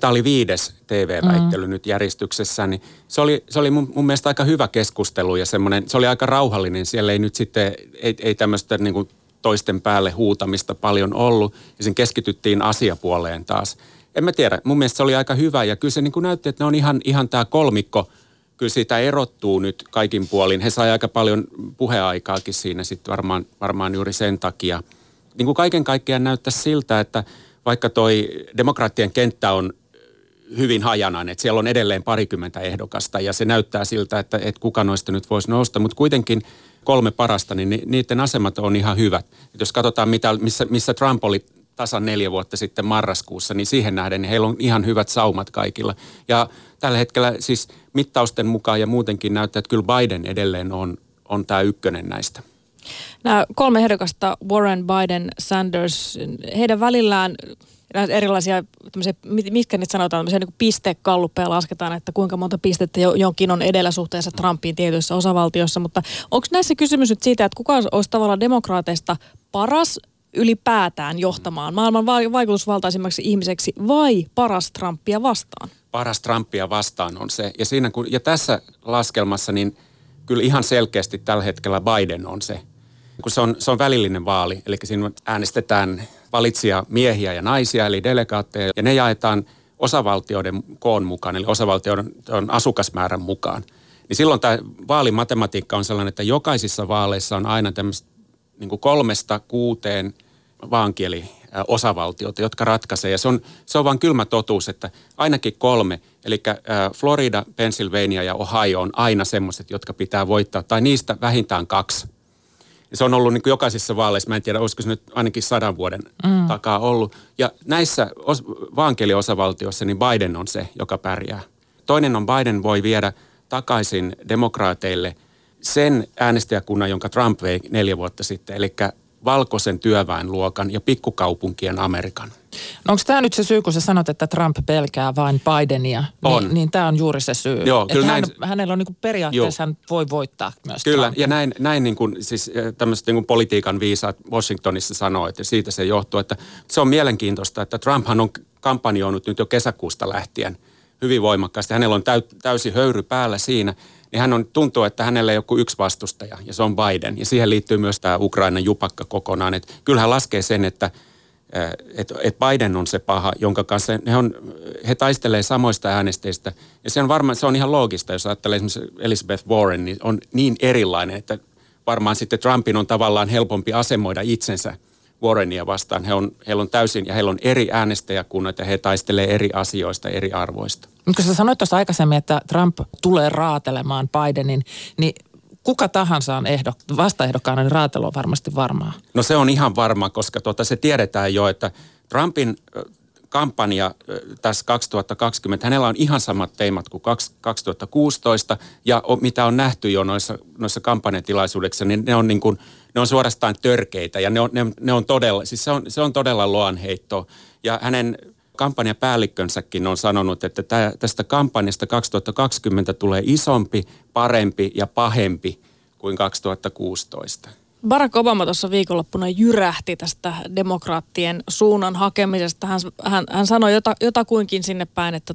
Tämä oli 5. TV-väittely nyt järjestyksessä, niin se oli mun mielestä aika hyvä keskustelu ja semmoinen, se oli aika rauhallinen. Siellä ei nyt sitten, ei tämmöistä niin kuin toisten päälle huutamista paljon ollut ja sen keskityttiin asiapuoleen taas. En mä tiedä, mun mielestä se oli aika hyvä ja kyllä se niin kuin näytti, että ne on ihan tämä kolmikko, kyllä siitä erottuu nyt kaikin puolin. He sai aika paljon puheaikaakin siinä sitten varmaan juuri sen takia. Niin kuin kaiken kaikkiaan näyttäisi siltä, että vaikka toi demokraattien kenttä on hyvin hajanainen, että siellä on edelleen parikymmentä ehdokasta ja se näyttää siltä, että kuka noista nyt voisi nousta, mutta kuitenkin 3 parasta, niin niiden asemat on ihan hyvät. Et jos katsotaan, missä Trump oli tasan 4 vuotta sitten marraskuussa, niin siihen nähden niin heillä on ihan hyvät saumat kaikilla. Ja tällä hetkellä siis mittausten mukaan ja muutenkin näyttää, että kyllä Biden edelleen on tämä ykkönen näistä. Nämä 3 ehdokasta, Warren, Biden, Sanders, heidän välillään erilaisia, mitkä nyt sanotaan, niin pistekalluppeja lasketaan, että kuinka monta pistettä jonkin on edellä suhteessa Trumpiin tietyissä osavaltioissa, mutta onko näissä kysymys nyt siitä, että kuka olisi tavallaan demokraateista paras ylipäätään johtamaan maailman vaikutusvaltaisimmaksi ihmiseksi vai paras Trumpia vastaan? Paras Trumpia vastaan on se. Ja, ja tässä laskelmassa niin kyllä ihan selkeästi tällä hetkellä Biden on se. Kun se on välillinen vaali, eli siinä äänestetään valitsija miehiä ja naisia, eli delegaatteja, ja ne jaetaan osavaltioiden koon mukaan, eli osavaltioiden asukasmäärän mukaan. Niin silloin tämä vaalimatematiikka on sellainen, että jokaisissa vaaleissa on aina tämmöistä niin kuin 3-6 vaankieliosavaltiota, jotka ratkaisee. Ja se on vaan kylmä totuus, että ainakin 3, eli Florida, Pennsylvania ja Ohio on aina semmoiset, jotka pitää voittaa, tai niistä vähintään 2. Ja se on ollut niin kuin jokaisissa vaaleissa, mä en tiedä, olisiko se nyt ainakin 100 vuoden takaa ollut. Ja näissä vaankieliosavaltioissa niin Biden on se, joka pärjää. Toinen on, Biden voi viedä takaisin demokraateille sen äänestäjäkunnan, jonka Trump vei 4 vuotta sitten, eli valkoisen työväenluokan ja pikkukaupunkien Amerikan. No onko tämä nyt se syy, kun sä sanot, että Trump pelkää vain Bidenia? Niin tämä on juuri se syy. Joo, kyllä hänellä on niinku periaatteessa, hän voi voittaa myös kyllä, Trumpin. Ja näin niin kuin, siis tämmöiset niin kuin politiikan viisaat Washingtonissa sanoo, että siitä se johtuu. Että se on mielenkiintoista, että Trumphan on kampanjoinut nyt jo kesäkuusta lähtien hyvin voimakkaasti. Hänellä on täysi höyry päällä siinä. Niin tuntuu, että hänellä ei ole kuin 1 vastustaja, ja se on Biden. Ja siihen liittyy myös tämä Ukrainan jupakka kokonaan. Että kyllähän laskee sen, että Biden on se paha, jonka kanssa he taistelee samoista äänestäjistä. Ja se on ihan loogista, jos ajattelee esimerkiksi Elizabeth Warren, niin on niin erilainen, että varmaan sitten Trumpin on tavallaan helpompi asemoida itsensä Warrenia vastaan. Heillä on eri äänestäjäkunnat ja he taistelee eri asioista, eri arvoista. Mutta kun sä sanoit tuossa aikaisemmin, että Trump tulee raatelemaan Bidenin, niin kuka tahansa on vastaehdokkaana, niin raatelu on varmasti varmaa. No se on ihan varma, koska se tiedetään jo, että Trumpin kampanja tässä 2020, hänellä on ihan samat teemat kuin 2016 ja mitä on nähty jo noissa kampanjatilaisuuksissa, niin ne on suorastaan törkeitä ja ne on todella, siis se on todella loanheittoa. Ja hänen kampanjapäällikkönsäkin on sanonut, että tästä kampanjasta 2020 tulee isompi, parempi ja pahempi kuin 2016. Barack Obama tuossa viikonloppuna jyrähti tästä demokraattien suunnan hakemisesta. Hän sanoi jotakuinkin sinne päin, että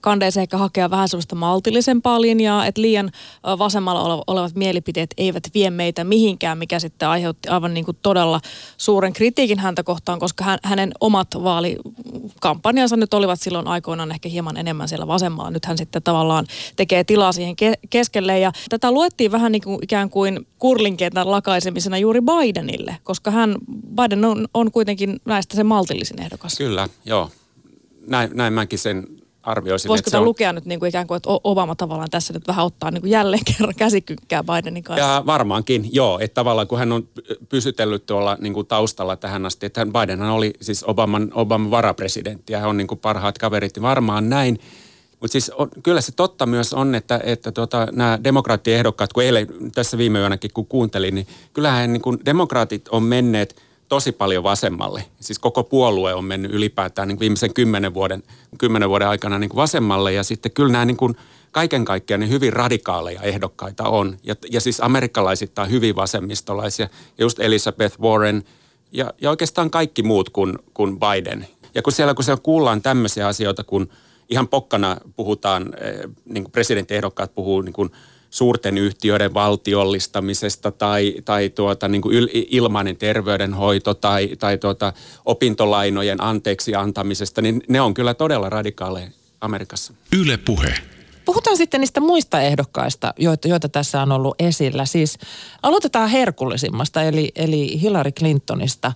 kandeissa ehkä hakea vähän sellaista maltillisempaa linjaa, että liian vasemmalla olevat mielipiteet eivät vie meitä mihinkään, mikä sitten aiheutti aivan niin kuin todella suuren kritiikin häntä kohtaan, koska hänen omat vaalikampanjansa nyt olivat silloin aikoinaan ehkä hieman enemmän siellä vasemmalla. Nyt hän sitten tavallaan tekee tilaa siihen keskelle ja tätä luettiin vähän niin kuin ikään kuin kurlinkentän lakaisemisena juuri Bidenille, koska Biden on kuitenkin näistä se maltillisin ehdokas. Kyllä, joo. Näin mäkin sen arvioisin. Voisiko tämä lukea nyt niin kuin ikään kuin, että Obama tavallaan tässä nyt vähän ottaa niin kuin jälleen kerran käsikynkkää Bidenin kanssa? Ja varmaankin, joo. Että tavallaan kun hän on pysytellyt tuolla niin kuin taustalla tähän asti, että Bidenhan oli siis Obaman varapresidentti ja hän on niin kuin parhaat kaverit, varmaan näin. Mutta siis kyllä se totta myös on, että nämä demokraattiehdokkaat, kun eilen tässä viime yönäkin kun kuuntelin, niin kyllähän niin kuin demokraatit on menneet tosi paljon vasemmalle. Siis koko puolue on mennyt ylipäätään niin viimeisen 10 vuoden aikana niin vasemmalle ja sitten kyllä nämä niin kuin kaiken kaikkiaan niin hyvin radikaaleja ehdokkaita on. Ja siis amerikkalaisittain hyvin vasemmistolaisia, just Elizabeth Warren ja oikeastaan kaikki muut kuin Biden. Ja kun siellä kuullaan tämmöisiä asioita, kun ihan pokkana puhutaan, niin kuin presidenttiehdokkaat puhuu niin kuin suurten yhtiöiden valtiollistamisesta tai niin kuin ilmainen terveydenhoito tai opintolainojen anteeksi antamisesta, niin ne on kyllä todella radikaaleja Amerikassa. Yle Puhe. Puhutaan sitten niistä muista ehdokkaista, joita tässä on ollut esillä. Siis aloitetaan herkullisimmasta, eli Hillary Clintonista.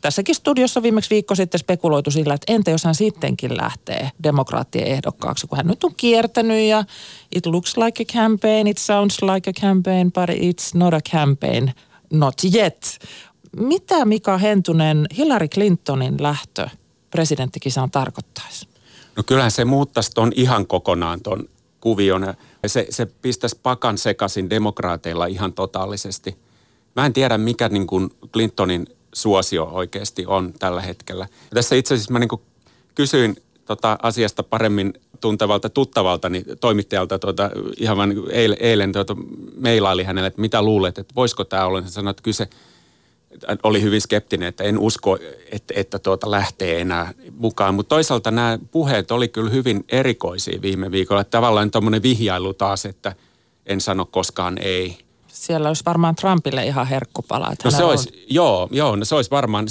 Tässäkin studiossa viimeksi viikko sitten spekuloitu sillä, että entä jos hän sittenkin lähtee demokraattien ehdokkaaksi, kun hän nyt on kiertänyt ja it looks like a campaign, it sounds like a campaign, but it's not a campaign, not yet. Mitä Mika Hentunen Hillary Clintonin lähtö presidenttikisaan tarkoittaisi? No kyllähän se muuttaisi ton ihan kokonaan ton kuvion. Se pistäisi pakan sekaisin demokraateilla ihan totaalisesti. Mä en tiedä, mikä niin kuin Clintonin suosio oikeasti on tällä hetkellä. Ja tässä itse asiassa mä niin kuin kysyin asiasta paremmin tuntevalta tuttavaltani toimittajalta ihan vaan niin eilen meilaili hänelle, että mitä luulet, että voisiko tämä olla. Hän sanoi, että kyse oli hyvin skeptinen, että en usko, että lähtee enää mukaan. Mutta toisaalta nämä puheet oli kyllä hyvin erikoisia viime viikolla. Että tavallaan tuommoinen vihjailu taas, että en sano koskaan ei. Siellä olisi varmaan Trumpille ihan herkkupala. No se olisi, no se olisi varmaan,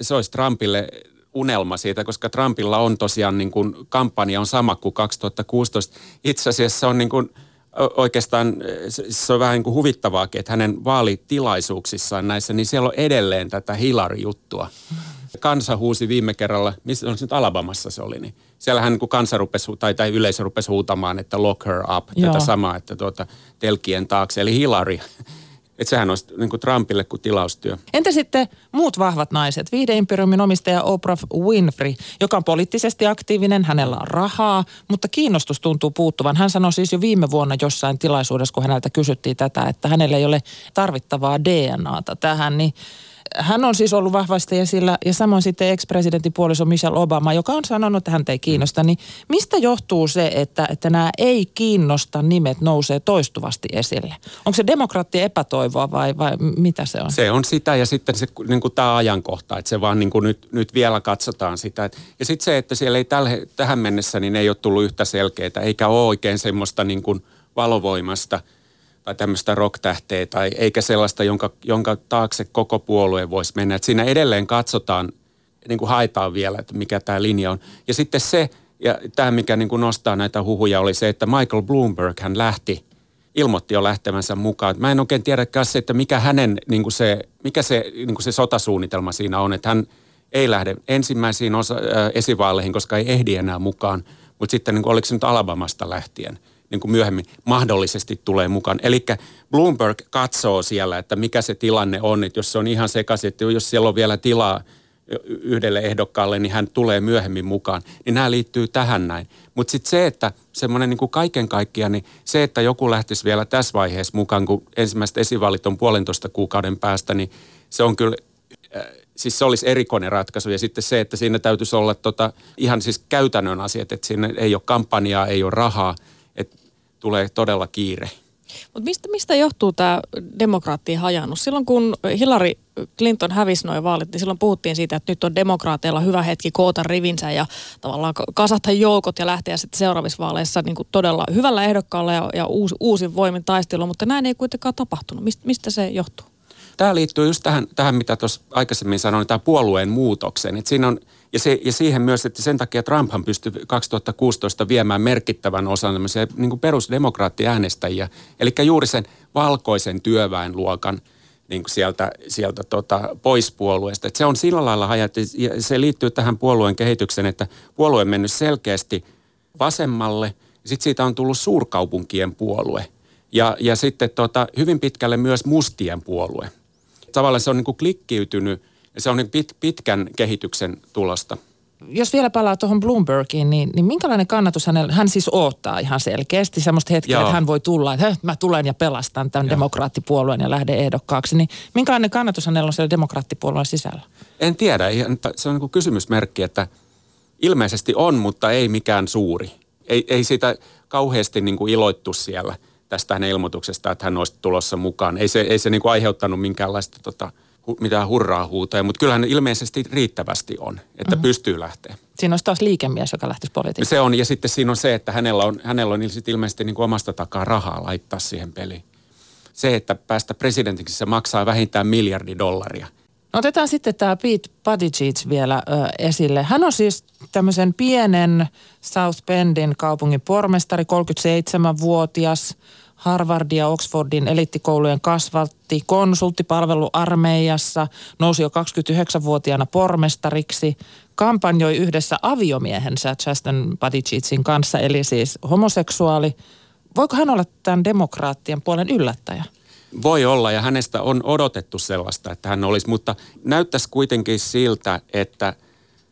se olisi Trumpille unelma siitä, koska Trumpilla on tosiaan niin kuin kampanja on sama kuin 2016. Itse asiassa se on niin kuin oikeastaan, se on vähän niin kuin huvittavaakin, että hänen vaalitilaisuuksissaan näissä, niin siellä on edelleen tätä Hillary-juttua. Kansa huusi viime kerralla, missä on nyt Alabamassa se oli, niin siellähän niin kansa rupesi, tai yleisö rupesi huutamaan, että lock her up, joo, tätä samaa, että telkien taakse, eli Hillary. Että sehän olisi niin kuin Trumpille kuin tilaustyö. Entä sitten muut vahvat naiset? Viihdeimperiumin omistaja Oprah Winfrey, joka on poliittisesti aktiivinen, hänellä on rahaa, mutta kiinnostus tuntuu puuttuvan. Hän sanoi siis jo viime vuonna jossain tilaisuudessa, kun häneltä kysyttiin tätä, että hänellä ei ole tarvittavaa DNAta tähän, niin hän on siis ollut vahvasti esillä, ja samoin sitten ex-presidentin puoliso Michelle Obama, joka on sanonut, että häntä ei kiinnosta. Niin mistä johtuu se, että nämä ei kiinnosta nimet nousee toistuvasti esille? Onko se demokraattien epätoivoa vai mitä se on? Se on sitä, ja sitten se, niin kuin tämä ajankohta, että se vaan niin kuin nyt vielä katsotaan sitä. Ja sitten se, että siellä ei tähän mennessä, niin ei ole tullut yhtä selkeää, eikä ole oikein semmoista niin kuin valovoimasta tai tämmöistä rock-tähteä, tai eikä sellaista, jonka taakse koko puolue voisi mennä. Et siinä edelleen katsotaan, niin kuin haetaan vielä, että mikä tämä linja on. Ja sitten se, ja tämä mikä niin kuin nostaa näitä huhuja, oli se, että Michael Bloomberg, hän ilmoitti jo lähtemänsä mukaan. Mä en oikein tiedäkään se, että mikä hänen, niin kuin se, mikä se, niin kuin se sotasuunnitelma siinä on, että hän ei lähde ensimmäisiin esivaaleihin, koska ei ehdi enää mukaan, mutta sitten niin kuin, oliko se nyt Alabamasta lähtien, niin kuin myöhemmin mahdollisesti tulee mukaan. Eli Bloomberg katsoo siellä, että mikä se tilanne on, että jos se on ihan sekaisin, että jos siellä on vielä tilaa yhdelle ehdokkaalle, niin hän tulee myöhemmin mukaan. Niin nämä liittyy tähän näin. Mutta sitten se, että semmoinen niin kuin kaiken kaikkiaan, niin se, että joku lähtisi vielä tässä vaiheessa mukaan, kun ensimmäiset esivaalit on 1,5 kuukauden päästä, niin se on kyllä, siis se olisi erikoinen ratkaisu. Ja sitten se, että siinä täytyisi olla ihan siis käytännön asiat, että siinä ei ole kampanjaa, ei ole rahaa, tulee todella kiire. Mutta mistä johtuu tämä demokraattien hajannus? Silloin kun Hillary Clinton hävisi nuo vaalit, niin silloin puhuttiin siitä, että nyt on demokraateilla hyvä hetki koota rivinsä ja tavallaan kasata joukot ja lähteä sitten seuraavissa vaaleissa niin kuin todella hyvällä ehdokkaalla ja uusin voimin taistelu, mutta näin ei kuitenkaan tapahtunut. Mistä se johtuu? Tämä liittyy just tähän mitä tuossa aikaisemmin sanoin, tämä puolueen muutokseen. Et siinä on, ja siihen myös, että sen takia Trumphan pystyi 2016 viemään merkittävän osan tämmöisiä niin kuin perusdemokraattiäänestäjiä. Eli juuri sen valkoisen työväenluokan niin kuin sieltä pois puolueesta. Et se on sillä lailla hajattu, ja se liittyy tähän puolueen kehitykseen, että puolue on mennyt selkeästi vasemmalle, ja sitten siitä on tullut suurkaupunkien puolue. Ja sitten hyvin pitkälle myös mustien puolue. Tavallaan se on niin kuin klikkiytynyt, ja se on niin pitkän kehityksen tulosta. Jos vielä palaa tuohon Bloombergiin, niin minkälainen kannatus hänellä, hän siis odottaa ihan selkeästi semmoista hetkeä, joo, että hän voi tulla, että mä tulen ja pelastan tämän, joo, demokraattipuolueen ja lähden ehdokkaaksi. Niin minkälainen kannatus hänellä on siellä demokraattipuolueen sisällä? En tiedä, se on niin kuin kysymysmerkki, että ilmeisesti on, mutta ei mikään suuri. Ei siitä kauheasti niin kuin iloittu siellä tästä hänen ilmoituksesta, että hän olisi tulossa mukaan. Ei se niin kuin aiheuttanut minkäänlaista mitään hurraa huutoja, mutta kyllähän ilmeisesti riittävästi on, että pystyy lähteä. Siinä olisi taas liikemies, joka lähtisi politiikkaan. Se on, ja sitten siinä on se, että hänellä on ilmeisesti niin kuin omasta takaa rahaa laittaa siihen peliin. Se, että päästä presidentiksi, se maksaa vähintään $1 miljardi. No otetaan sitten tämä Pete Buttigieg vielä esille. Hän on siis tämmöisen pienen South Bendin kaupungin pormestari, 37-vuotias, Harvardin ja Oxfordin eliittikoulujen kasvatti, konsulttipalvelu armeijassa, nousi jo 29-vuotiaana pormestariksi, kampanjoi yhdessä aviomiehensä Justin Buttigiegin kanssa, eli siis homoseksuaali. Voiko hän olla tämän demokraattien puolen yllättäjä? Voi olla, ja hänestä on odotettu sellaista, että hän olisi, mutta näyttäisi kuitenkin siltä, että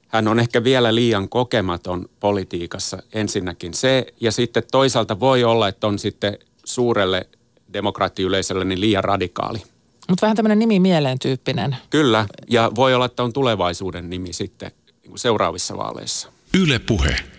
hän on ehkä vielä liian kokematon politiikassa ensinnäkin se, ja sitten toisaalta voi olla, että on sitten suurelle demokraattiyleisölle niin liian radikaali. Mutta vähän tämmöinen nimi mieleen tyyppinen. Kyllä, ja voi olla, että on tulevaisuuden nimi sitten seuraavissa vaaleissa. Yle Puhe.